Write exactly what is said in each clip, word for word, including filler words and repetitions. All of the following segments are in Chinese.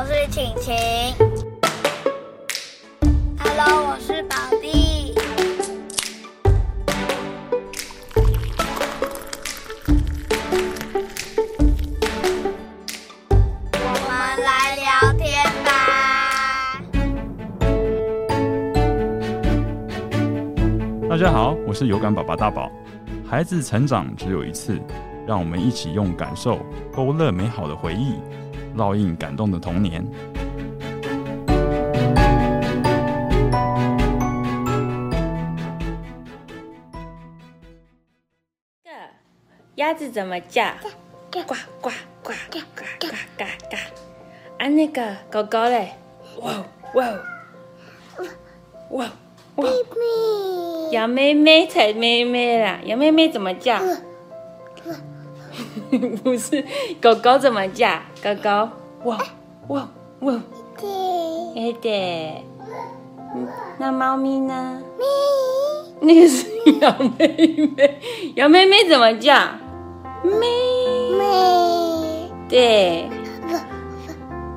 我是晴晴。Hello， 我是宝弟。我们来聊天吧。大家好，我是有感爸爸大宝。孩子成长只有一次，让我们一起用感受勾勒美好的回忆，烙印感动的童年。鸭子怎么叫？呱呱呱呱呱呱呱呱。啊，那个狗狗嘞？哇哇哇哇！杨妹妹才妹妹啦，杨妹妹怎么叫？不是，狗狗怎么叫？狗狗，汪汪汪，哎对，那猫咪呢？咪，那个是杨妹妹，杨妹妹怎么叫？咪咪，对，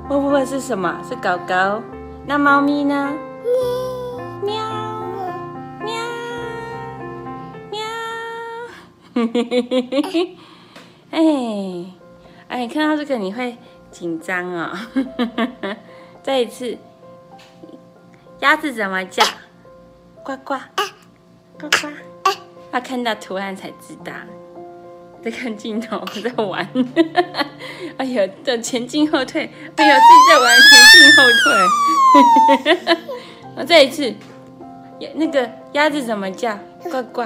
不不不是什么？是狗狗。那猫咪呢？喵喵喵，嘿嘿嘿嘿嘿。哎、欸、哎、啊，你看到这个你会紧张哦。再一次，鸭子怎么叫？呱呱呱呱！他看到图案才知道，在看镜头，我在玩。哎呦，这前进后退，哎呦，自己在玩前进后退。再一次，那个鸭子怎么叫？呱呱呱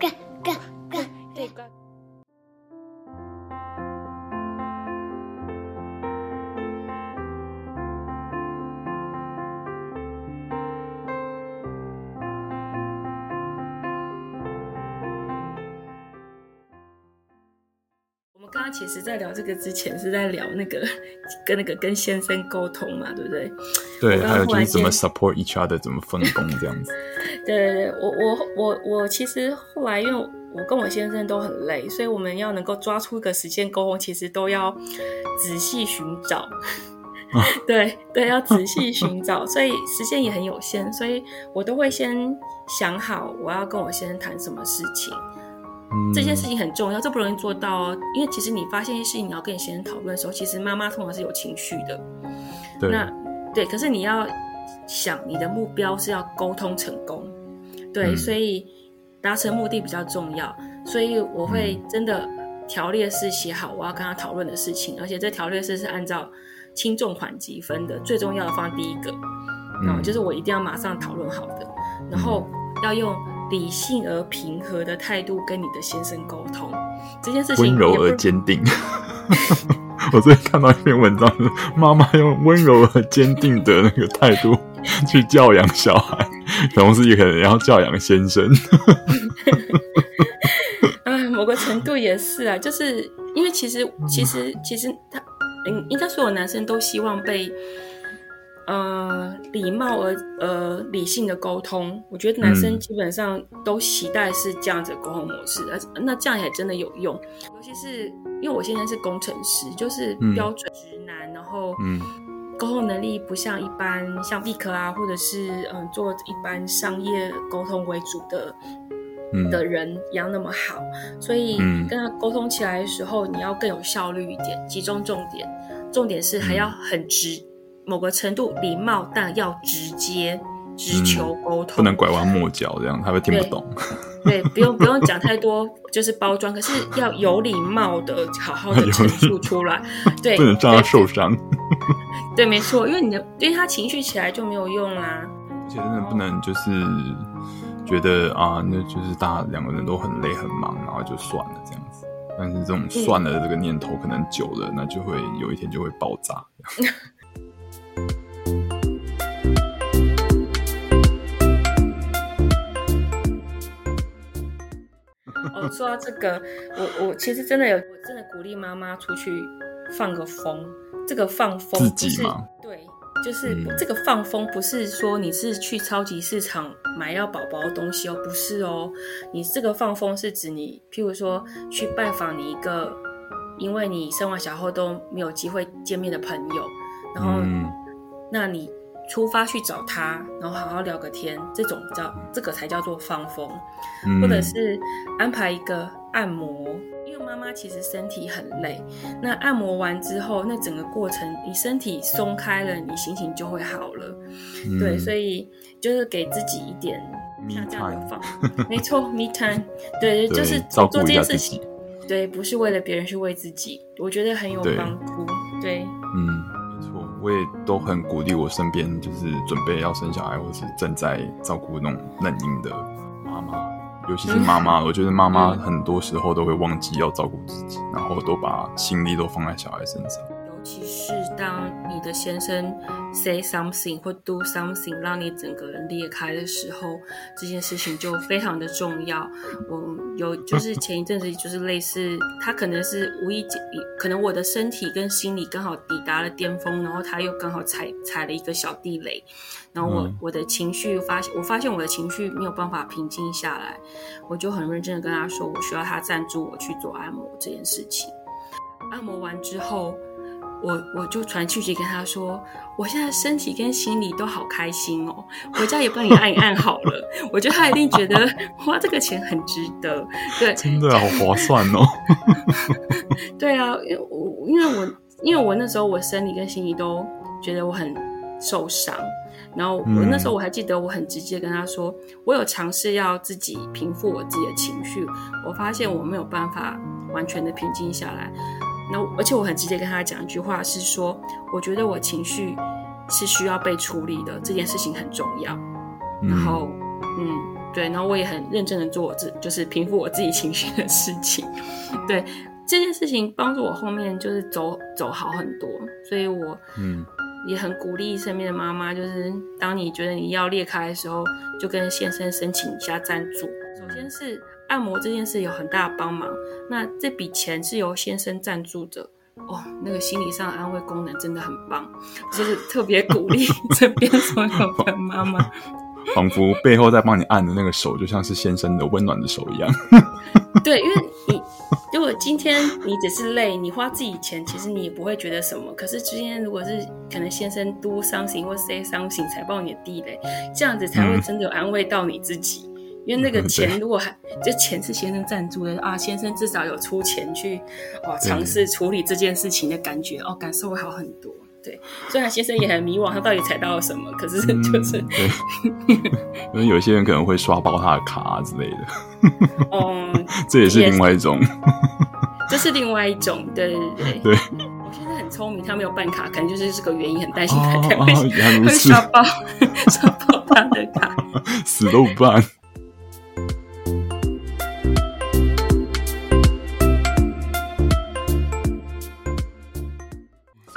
呱呱呱！对，呱。刚刚其实在聊这个之前是在聊那个跟那个跟先生沟通嘛，对不对？对，还有就是怎么 support each other， 怎么分工这样子。对对对，我我我我其实后来因为我跟我先生都很累，所以我们要能够抓出一个时间沟通，其实都要仔细寻找。对对，要仔细寻找，所以时间也很有限，所以我都会先想好我要跟我先生谈什么事情。这件事情很重要，这不容易做到哦。因为其实你发现一些事情，你要跟你先生讨论的时候，其实妈妈通常是有情绪的。对，那对，可是你要想你的目标是要沟通成功，对，嗯、所以达成目的比较重要。所以我会真的条列式写好我要跟他讨论的事情，而且这条列式是按照轻重缓急分的，最重要的放第一个，嗯，就是我一定要马上讨论好的，然后要用理性而平和的态度跟你的先生沟通，这件事情温柔而坚定。我最近看到一篇文章，妈妈用温柔而坚定的那个态度去教养小孩，同时也可能要教养先生。、啊、某个程度也是啊，就是因为其实其实其实他，嗯，应该所有男生都希望被。呃，礼貌而呃理性的沟通，我觉得男生基本上都期待是这样子的沟通模式，嗯，那这样也真的有用。尤其是因为我先生是工程师，就是标准直男，嗯，然后沟通能力不像一般像毕科啊，或者是嗯，呃、做一般商业沟通为主的。的人一样那么好，所以跟他沟通起来的时候，你要更有效率一点，集中重点，重点是还要很直。某个程度礼貌，但要直接直球沟通，嗯，不能拐弯抹角，这样他会听不懂。对，对不用不用讲太多，就是包装，可是要有礼貌的，好好的陈述出来，对，不能让他受伤。对，没错，因为你的因为他情绪起来就没有用啦，啊。而且真的不能就是觉得啊，那就是大家两个人都很累很忙，然后就算了这样子。但是这种算了的这个念头，可能久了，嗯，那就会有一天就会爆炸。哦，说到这个，我我其实真的有，我真的鼓励妈妈出去放个风。这个放风自己吗？对，就是，嗯，这个放风不是说你是去超级市场买要宝宝的东西哦，不是哦。你这个放风是指你，譬如说去拜访你一个因为你生完小后都没有机会见面的朋友。然后、嗯、那你出发去找他，然后好好聊个天，这种叫这个才叫做放风、嗯、或者是安排一个按摩，因为妈妈其实身体很累，那按摩完之后，那整个过程你身体松开了，你心情就会好了、嗯、对，所以就是给自己一点像这样的放没错 me time 对，就是做这件事情，对，不是为了别人，是为自己，我觉得很有帮助。 对, 对，嗯，我也都很鼓励我身边就是准备要生小孩或是正在照顾那种嫩婴的妈妈，尤其是妈妈、嗯、我觉得妈妈很多时候都会忘记要照顾自己，然后都把心力都放在小孩身上，尤其是当你的先生 say something 或 do something 让你整个人裂开的时候，这件事情就非常的重要。我有就是前一阵子就是类似他可能是无意，可能我的身体跟心理刚好抵达了巅峰，然后他又刚好 踩, 踩了一个小地雷，然后 我,、嗯、我的情绪发现我发现我的情绪没有办法平静下来，我就很认真的跟他说我需要他赞助我去做按摩这件事情。按摩完之后我, 我就传讯息跟他说，我现在身体跟心理都好开心哦，回家也帮你按一按好了。我觉得他一定觉得花这个钱很值得，对，真的好划算哦。对啊，因为我因为 我, 因为我那时候我生理跟心理都觉得我很受伤，然后我那时候我还记得我很直接跟他说、嗯、我有尝试要自己平复我自己的情绪，我发现我没有办法完全的平静下来，那而且我很直接跟他讲一句话是说，我觉得我情绪是需要被处理的，这件事情很重要、嗯、然后嗯，对，然后我也很认真的做我自就是平复我自己情绪的事情，对，这件事情帮助我后面就是走走好很多，所以我嗯也很鼓励身边的妈妈，就是当你觉得你要裂开的时候，就跟先生申请一下赞助。首先是按摩这件事有很大的帮忙，那这笔钱是由先生赞助的哦，那个心理上的安慰功能真的很棒，就是特别鼓励这边所有的妈妈，仿佛背后在帮你按的那个手就像是先生的温暖的手一样。对，因为你如果今天你只是累，你花自己钱其实你也不会觉得什么，可是今天如果是可能先生 do something 或 say something 踩爆你的地雷，这样子才会真的有安慰到你自己、嗯，因为那个钱如果还这钱是先生赞助的啊，先生至少有出钱去哦尝试处理这件事情的感觉哦，感受会好很多。对，虽然先生也很迷惘，他到底踩到了什么，可是就是、嗯、对，因为有些人可能会刷爆他的卡、啊、之类的。嗯，这也是另外一种，这是另外一种，对对对对。我现在很聪明，他没有办卡，可能就是这个原因，很担心他太会、哦哦、会刷爆刷爆他的卡，死都不办。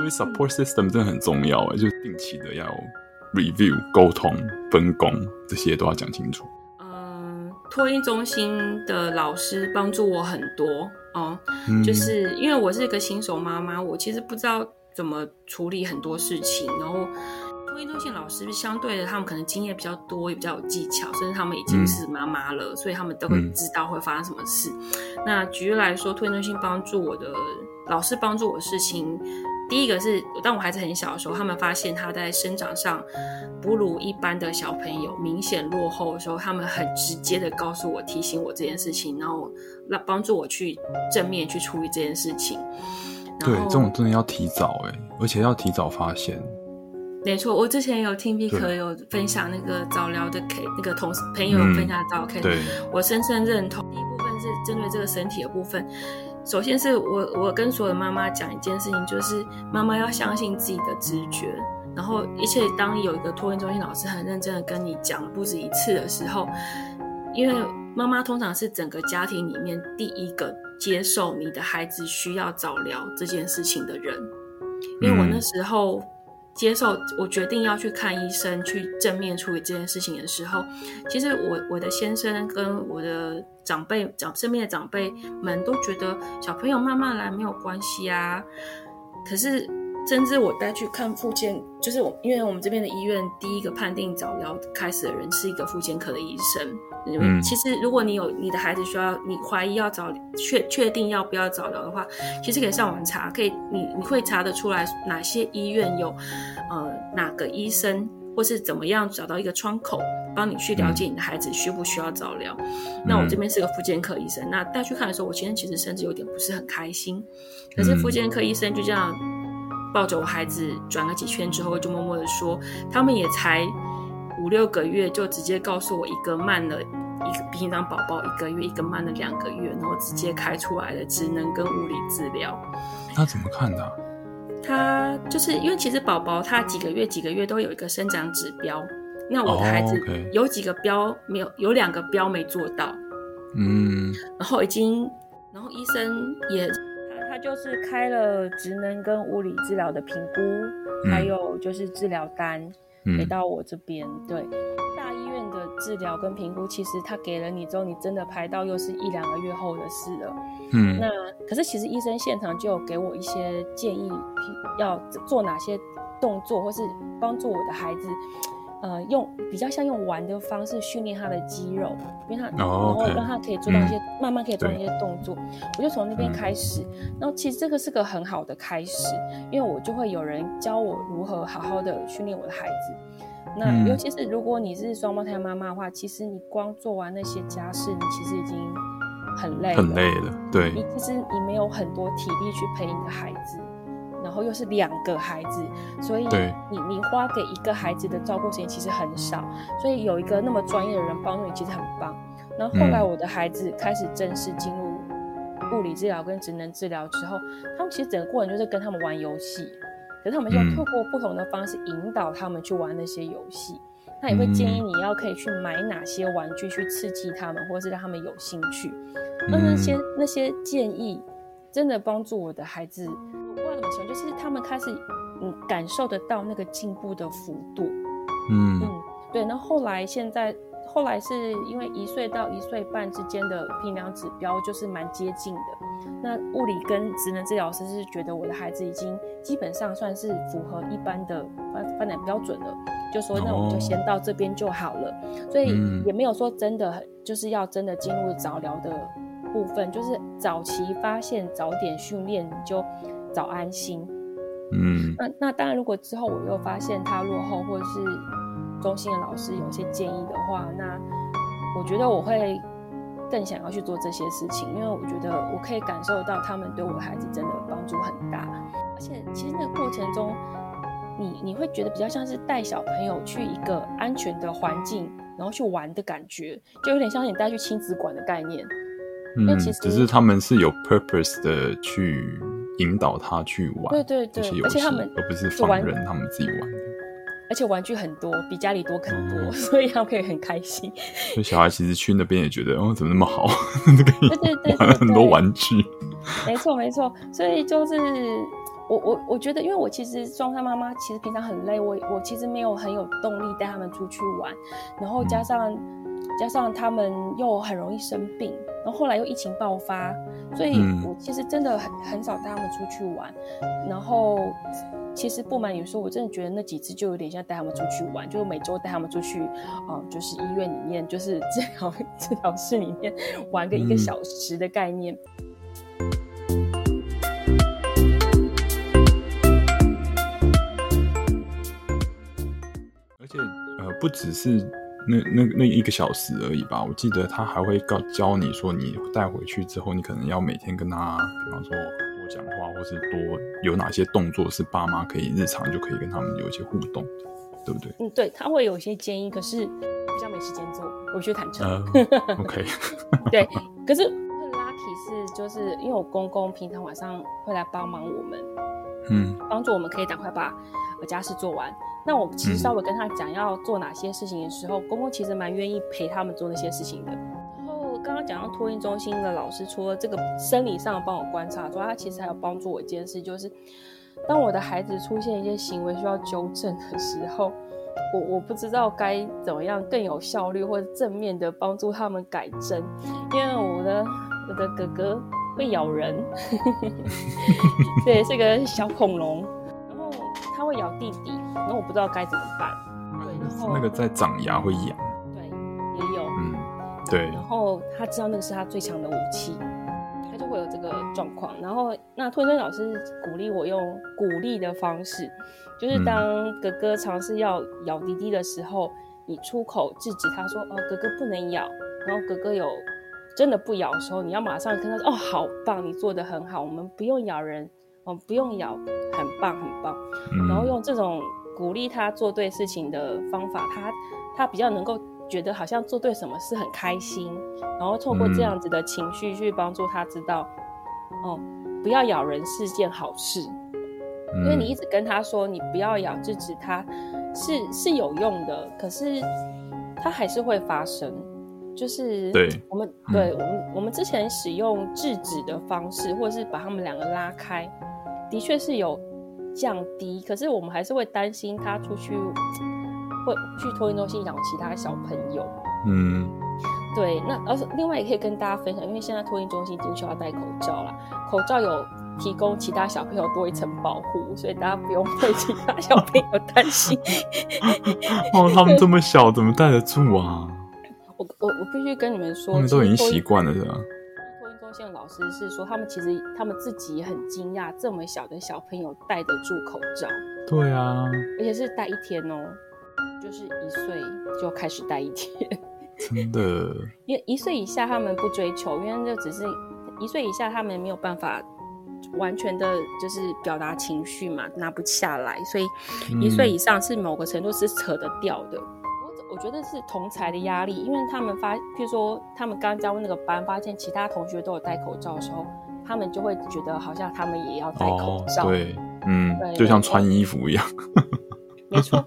support system 真的很重要，就是定期的要 review 沟通分工，这些都要讲清楚。呃，托婴中心的老师帮助我很多、呃嗯、就是因为我是一个新手妈妈，我其实不知道怎么处理很多事情，然后托婴中心老师相对的他们可能经验比较多，也比较有技巧，甚至他们已经是妈妈了、嗯、所以他们都会知道会发生什么事、嗯、那举例来说，托婴中心帮助我的老师帮助我的事情，第一个是当我孩子很小的时候，他们发现他在生长上不如一般的小朋友明显落后的时候，他们很直接的告诉我提醒我这件事情，然后帮助我去正面去处理这件事情。对，这种真的要提早耶，而且要提早发现。没错，我之前有听 Vick 有分享那个早疗的 case， 那个同事朋友有分享早疗 case、嗯、我深深认同。第一部分是针对这个身体的部分，首先是我我跟所有的妈妈讲一件事情，就是妈妈要相信自己的直觉，然后而且当有一个托婴中心老师很认真的跟你讲不止一次的时候，因为妈妈通常是整个家庭里面第一个接受你的孩子需要早疗这件事情的人。因为我那时候接受我决定要去看医生去正面处理这件事情的时候，其实我我的先生跟我的长辈长身边的长辈们都觉得小朋友慢慢来没有关系啊，可是甚至我带去看复健，就是我因为我们这边的医院第一个判定早疗开始的人是一个复健科的医生。嗯，其实如果你有你的孩子需要，你怀疑要早确确定要不要早疗的话，其实可以上网查，可以你你会查得出来哪些医院有，呃哪个医生或是怎么样找到一个窗口，帮你去了解你的孩子需不需要早疗。嗯，那我这边是个复健科医生，那带去看的时候，我今天其实甚至有点不是很开心，可是复健科医生就这样抱着我孩子转了几圈之后，就默默的说，他们也才五六个月就直接告诉我一个慢了一个平常宝宝一个月，一个慢了两个月，然后直接开出来的职能跟物理治疗。他怎么看的啊？他就是因为其实宝宝他几个月几个月都有一个生长指标，那我的孩子有几个标没有， oh, okay. 有两个标没做到，嗯，然后已经，然后医生也他就是开了职能跟物理治疗的评估，嗯，还有就是治疗单。给到我这边，对，大医院的治疗跟评估，其实他给了你之后，你真的排到又是一两个月后的事了。嗯，那可是其实医生现场就有给我一些建议，要做哪些动作，或是帮助我的孩子，呃，用比较像用玩的方式训练他的肌肉，因为他，哦，然后让他可以做到一些，嗯，慢慢可以做到一些动作。我就从那边开始，嗯，然后其实这个是个很好的开始，因为我就会有人教我如何好好的训练我的孩子。那，嗯，尤其是如果你是双胞胎妈妈的话，其实你光做完那些家事，你其实已经很累了，很累了。对，你其实你没有很多体力去陪你的孩子。然后又是两个孩子，所以 你, 你花给一个孩子的照顾时间其实很少，所以有一个那么专业的人帮助你其实很棒。然后后来我的孩子开始正式进入物理治疗跟职能治疗之后，他们其实整个过程就是跟他们玩游戏，可是他们就透过不同的方式引导他们去玩那些游戏。他也会建议你要可以去买哪些玩具去刺激他们，或是让他们有兴趣。那那些那些建议真的帮助我的孩子，就是他们开始感受得到那个进步的幅度。 嗯, 嗯对。那后来现在后来是因为一岁到一岁半之间的评量指标就是蛮接近的，那物理跟职能治疗师是觉得我的孩子已经基本上算是符合一般的发展标准了，就说那我们就先到这边就好了。哦，所以也没有说真的就是要真的进入早疗的部分，就是早期发现早点训练你就早安心。嗯，那那当然如果之后我又发现他落后，或者是中心的老师有些建议的话，那我觉得我会更想要去做这些事情，因为我觉得我可以感受到他们对我的孩子真的帮助很大。而且其实那个过程中你你会觉得比较像是带小朋友去一个安全的环境，然后去玩的感觉，就有点像你带去亲子馆的概念。嗯，只是他们是有 purpose 的去引导他去玩，对对对，而且他们而不是放任他们自己玩的，而且玩具很多，比家里多很多，嗯，所以他们可以很开心。所以小孩其实去那边也觉得，哦，怎么那么好，对对对，玩很多玩具。没错没错，所以就是我我我觉得，因为我其实双胞胎妈妈其实平常很累，我我其实没有很有动力带他们出去玩，然后加上，嗯。加上他们又很容易生病，然后后来又疫情爆发，所以我其实真的 很, 很少带他们出去玩。然后其实不瞒你说，我真的觉得那几次就有点像带他们出去玩，就是每周带他们出去，呃、就是医院里面，就是治疗治疗室里面玩个一个小时的概念。而且呃，不只是那, 那, 那一个小时而已吧，我记得他还会教你说，你带回去之后，你可能要每天跟他，比方说多讲话，或是多有哪些动作是爸妈可以日常就可以跟他们有一些互动，对不对？嗯，对，他会有一些建议，可是比较没时间做，我去坦诚。呃、OK 。对，可是很 lucky 是就是因为我公公平常晚上会来帮忙我们，嗯，帮助我们可以赶快把家事做完。那我其实稍微跟他讲要做哪些事情的时候，嗯，公公其实蛮愿意陪他们做那些事情的。然后刚刚讲到托婴中心的老师，除了这个生理上帮我观察之后，他其实还有帮助我一件事，就是当我的孩子出现一些行为需要纠正的时候，我我不知道该怎么样更有效率或者正面的帮助他们改正，因为我的我的哥哥会咬人，对，是个小恐龙。它会咬弟弟，然后我不知道该怎么办。对，然后那个在长牙会痒。对，也有。嗯，对。然后他知道那个是他最强的武器，他就会有这个状况。然后那吞吞老师鼓励我用鼓励的方式，就是当哥哥尝试要咬弟弟的时候，你出口制止他说：“哦，哥哥不能咬。”然后哥哥有真的不咬的时候，你要马上跟他说：“哦，好棒，你做得很好，我们不用咬人。”哦，不用咬，很棒很棒。然后用这种鼓励他做对事情的方法，他他比较能够觉得好像做对什么事很开心，然后透过这样子的情绪去帮助他知道，哦，不要咬人是件好事。因为你一直跟他说你不要咬，制止他是是有用的，可是他还是会发生。就是我们对我们我们之前使用制止的方式，或是把他们两个拉开。的确是有降低，可是我们还是会担心他出去会去托运中心咬其他小朋友。嗯，对。那而且另外也可以跟大家分享，因为现在托运中心进去要戴口罩啦，口罩有提供其他小朋友多一层保护，所以大家不用为其他小朋友担心。哦，他们这么小，怎么戴得住啊？我我我必须跟你们说，他们都已经习惯了，是吧？中心的老师是说，他们其实他们自己也很惊讶，这么小的小朋友戴得住口罩。对啊，而且是戴一天哦，就是一岁就开始戴一天。真的，因为一岁以下他们不追求，因为就只是一岁以下他们没有办法完全的，就是表达情绪嘛，拿不下来，所以一岁以上是某个程度是扯得掉的。嗯，我觉得是同侪的压力，因为他们发，譬如说他们刚加入那个班，发现其他同学都有戴口罩的时候，他们就会觉得好像他们也要戴口罩。哦，对，嗯，对，就像穿衣服一样。没错，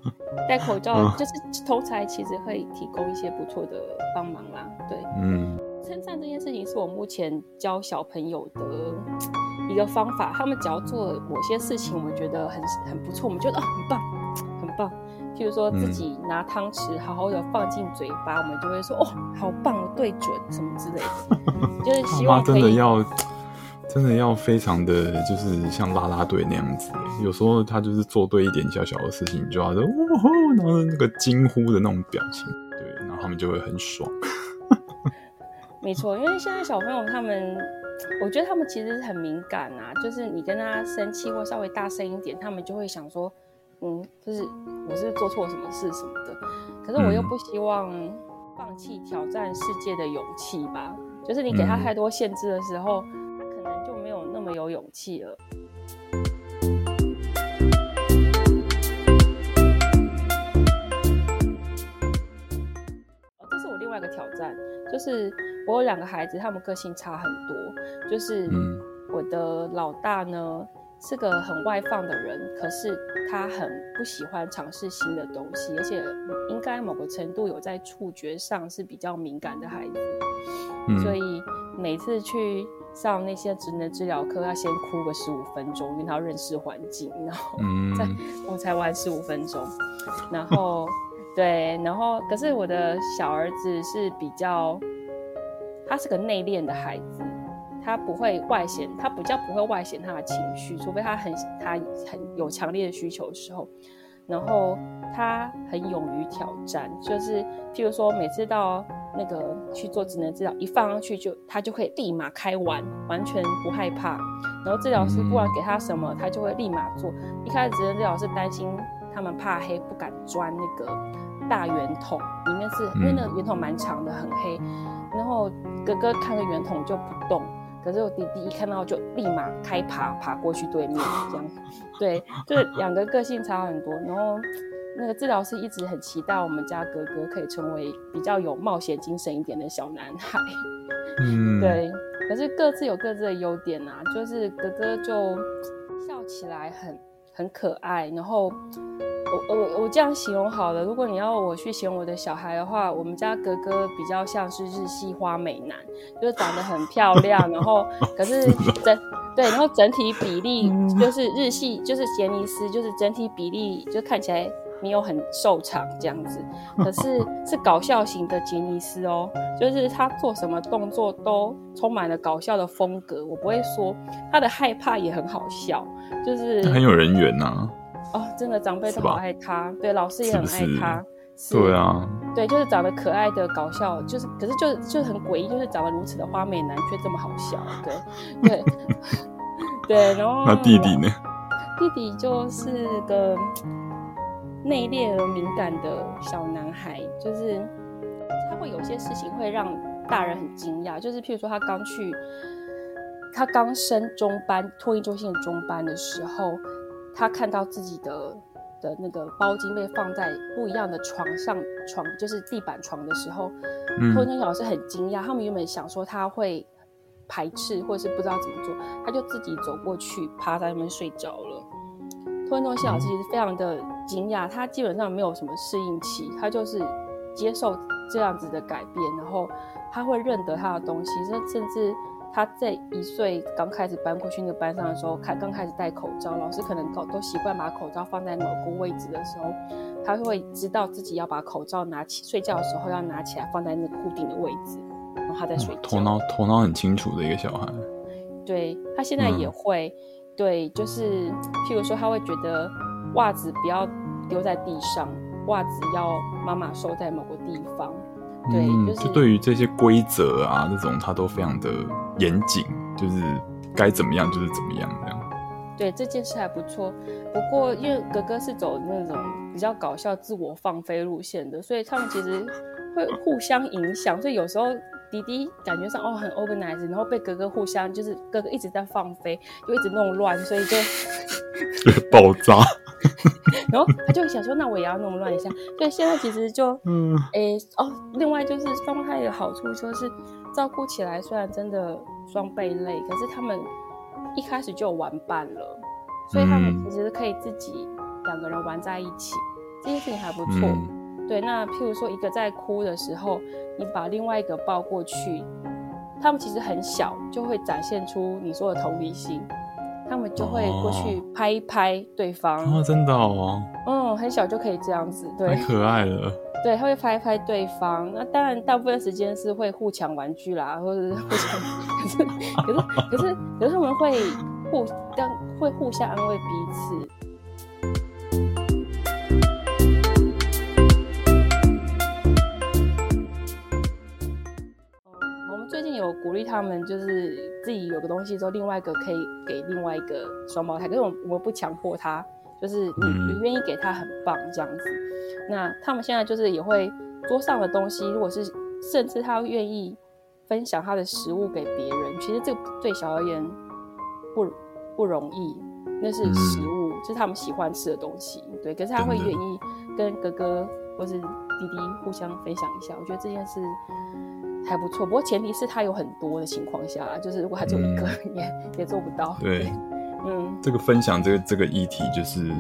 戴口罩，哦，就是同侪其实会提供一些不错的帮忙啦。对，嗯，称赞这件事情是我目前教小朋友的一个方法，他们只要做某些事情，我们觉得很很不错，我们觉得，哦，很棒，很棒。譬如说自己拿汤匙好好的放进嘴巴，嗯，我们就会说哦，好棒，对准什么之类的。就是希望可以，他妈真的要真的要非常的，就是像啦啦队那样子。有时候他就是做对一点小小的事情，你就要说哇吼，然后那个惊呼的那种表情，对，然后他们就会很爽。没错，因为现在小朋友他们，我觉得他们其实很敏感啊，就是你跟他生气或稍微大声一点，他们就会想说，嗯，就是我是做错什么事什么的，可是我又不希望放弃挑战世界的勇气吧。就是你给他太多限制的时候，嗯，他可能就没有那么有勇气了。这是我另外一个挑战，就是我有两个孩子，他们个性差很多。就是我的老大呢，是个很外放的人，可是他很不喜欢尝试新的东西，而且应该某个程度有在触觉上是比较敏感的孩子。嗯，所以每次去上那些职能治疗课，要先哭个十五分钟，因为他要认识环境，然后再，嗯，我才玩十五分钟。然后对，然后可是我的小儿子是比较，他是个内敛的孩子。他不会外显，他比较不会外显他的情绪，除非他很他很有强烈的需求的时候。然后他很勇于挑战，就是譬如说每次到那个去做职能治疗，一放上去就他就可以立马开玩，完全不害怕。然后治疗师不管给他什么，他就会立马做。一开始职能治疗师担心他们怕黑，不敢钻那个大圆筒，里面是因为那个圆筒蛮长的，很黑。然后哥哥看个圆筒就不动。可是我弟弟一看到就立马开爬爬过去对面，这样，对，就是两个个性差很多。然后那个治疗师一直很期待我们家哥哥可以成为比较有冒险精神一点的小男孩，嗯，对。可是各自有各自的优点啊，就是哥哥就笑起来很很可爱。然后我我我这样形容好了，如果你要我去形容我的小孩的话，我们家格格比较像是日系花美男，就是长得很漂亮，然后可是整对，然后整体比例就是日系，就是杰尼斯，就是整体比例就看起来没有很瘦长这样子，可是是搞笑型的杰尼斯哦，就是他做什么动作都充满了搞笑的风格。我不会说他的害怕也很好笑，就是很有人缘啊。哦，真的长辈都好爱他，对，老师也很爱他，是不是？对啊，对，就是长得可爱的搞笑，就是可是就就很诡异，就是长得如此的花美男却这么好笑，对对对，然后那弟弟呢？弟弟就是个内敛而敏感的小男孩，就是他会有些事情会让大人很惊讶，就是譬如说他刚去，他刚升中班，托婴中心的中班的时候，他看到自己的的那个包巾被放在不一样的床上床，就是地板床的时候，嗯、托婴中心老师很惊讶，他们原本想说他会排斥或者是不知道怎么做，他就自己走过去趴在那边睡着了。托婴中心老师其实非常的惊讶，他基本上没有什么适应期，他就是接受这样子的改变，然后他会认得他的东西，甚至他在一岁刚开始搬过去那个班上的时候，刚开始戴口罩，老师可能都习惯把口罩放在某个位置的时候，他会知道自己要把口罩拿起，睡觉的时候要拿起来放在那个固定的位置，然后他在睡觉。嗯、头脑头脑很清楚的一个小孩。对，他现在也会、嗯、对，就是譬如说他会觉得袜子不要丢在地上，袜子要妈妈收在某个地方。对、就是嗯、就对于这些规则啊这种他都非常的严谨，就是该怎么样就是怎么样这样。对，这件事还不错，不过因为哥哥是走那种比较搞笑自我放飞路线的，所以他们其实会互相影响，所以有时候弟弟感觉上哦很 organized， 然后被哥哥互相就是哥哥一直在放飞就一直弄乱，所以就爆炸然后他就想说那我也要弄乱一下，所以现在其实就嗯，诶哦，另外就是双胞胎的好处就是照顾起来虽然真的双倍累，可是他们一开始就有玩伴了，所以他们其实可以自己两个人玩在一起，这件事情还不错、嗯、对。那譬如说一个在哭的时候你把另外一个抱过去，他们其实很小就会展现出你说的同理心，他们就会过去拍一拍对方、哦、真的哦，嗯，很小就可以这样子，对，太可爱了。对，他会拍一拍对方，那当然大部分时间是会互抢玩具啦，或者是互抢可是可是可是可是他们会互相会互相安慰彼此。我们最近有鼓励他们就是自己有个东西之后另外一个可以给另外一个双胞胎，可是我们不强迫他，就是你愿意给他很棒这样子、嗯、那他们现在就是也会桌上的东西，如果是甚至他愿意分享他的食物给别人，其实这个对小而言 不, 不容易，那是食物、嗯、就是他们喜欢吃的东西，对，可是他会愿意跟哥哥或是弟弟互相分享一下，我觉得这件事还不错，不过前提是他有很多的情况下啦，就是如果他只有一个、嗯、也, 也做不到。 对, 对，嗯，这个分享这个这个议题就是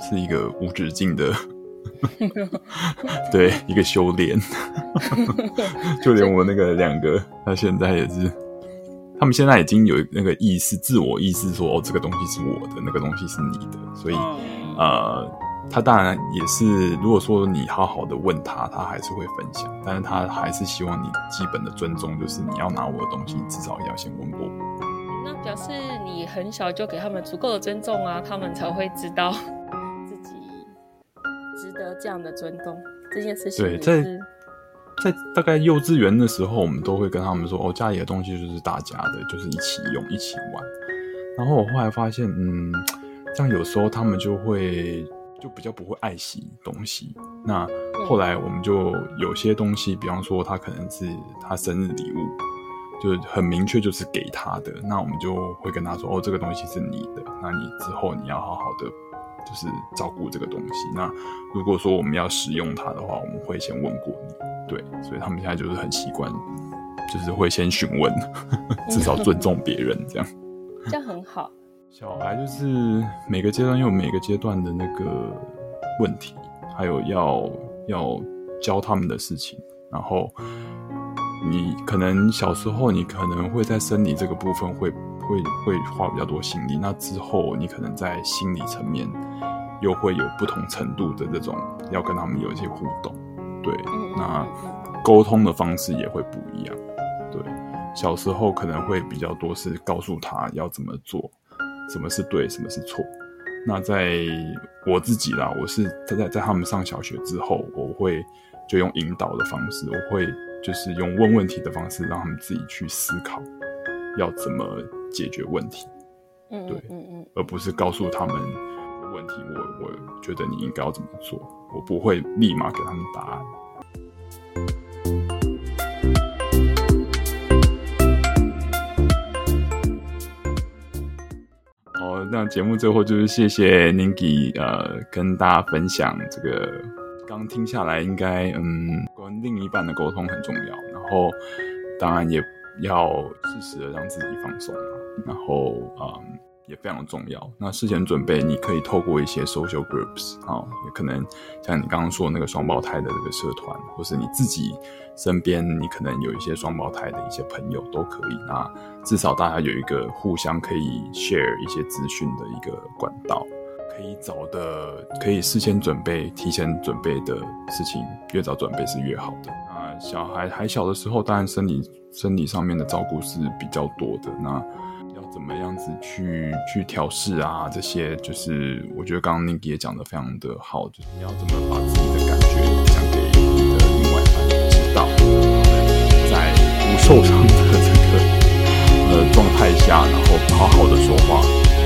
是一个无止境的对，一个修炼就连我那个两个他现在也是，他们现在已经有那个意识，自我意识说哦，这个东西是我的，那个东西是你的，所以、嗯、呃他当然也是，如果说你好好的问他，他还是会分享，但是他还是希望你基本的尊重，就是你要拿我的东西，你至少要先问我。那表示你很小就给他们足够的尊重啊，他们才会知道自己值得这样的尊重这件事情。对，在在大概幼稚园的时候，我们都会跟他们说，哦，家里的东西就是大家的，就是一起用，一起玩。然后我后来发现，嗯，这样有时候他们就会。就比较不会爱惜东西，那后来我们就有些东西，比方说他可能是他生日礼物，就很明确就是给他的，那我们就会跟他说哦，这个东西是你的，那你之后你要好好的就是照顾这个东西，那如果说我们要使用它的话，我们会先问过你，对，所以他们现在就是很习惯，就是会先询问至少尊重别人这样这样很好。小孩就是每个阶段有每个阶段的那个问题，还有要要教他们的事情，然后你可能小时候你可能会在生理这个部分会会会花比较多心力，那之后你可能在心理层面又会有不同程度的这种要跟他们有一些互动，对，那沟通的方式也会不一样，对，小时候可能会比较多是告诉他要怎么做，什么是对，什么是错，那在我自己啦，我是在在他们上小学之后，我会就用引导的方式，我会就是用问问题的方式，让他们自己去思考要怎么解决问题。嗯，对，嗯嗯，而不是告诉他们问题，我我觉得你应该要怎么做，我不会立马给他们答案。好，那节目最后就是谢谢 Ningy 呃跟大家分享这个，刚听下来应该嗯跟另一半的沟通很重要，然后当然也要适时的让自己放松，然后嗯也非常重要。那事前准备，你可以透过一些 social groups 啊、哦，也可能像你刚刚说的那个双胞胎的这个社团，或是你自己身边你可能有一些双胞胎的一些朋友都可以。那至少大家有一个互相可以 share 一些资讯的一个管道，可以找的，可以事先准备、提前准备的事情，越早准备是越好的。那小孩还小的时候，当然生理生理上面的照顾是比较多的。那怎么样子去去调试啊？这些就是我觉得刚刚 Ningy 也讲得非常的好，就是你要怎么把自己的感觉讲给你的另外一半知道，在不受伤的这个呃状态下，然后好好的说话。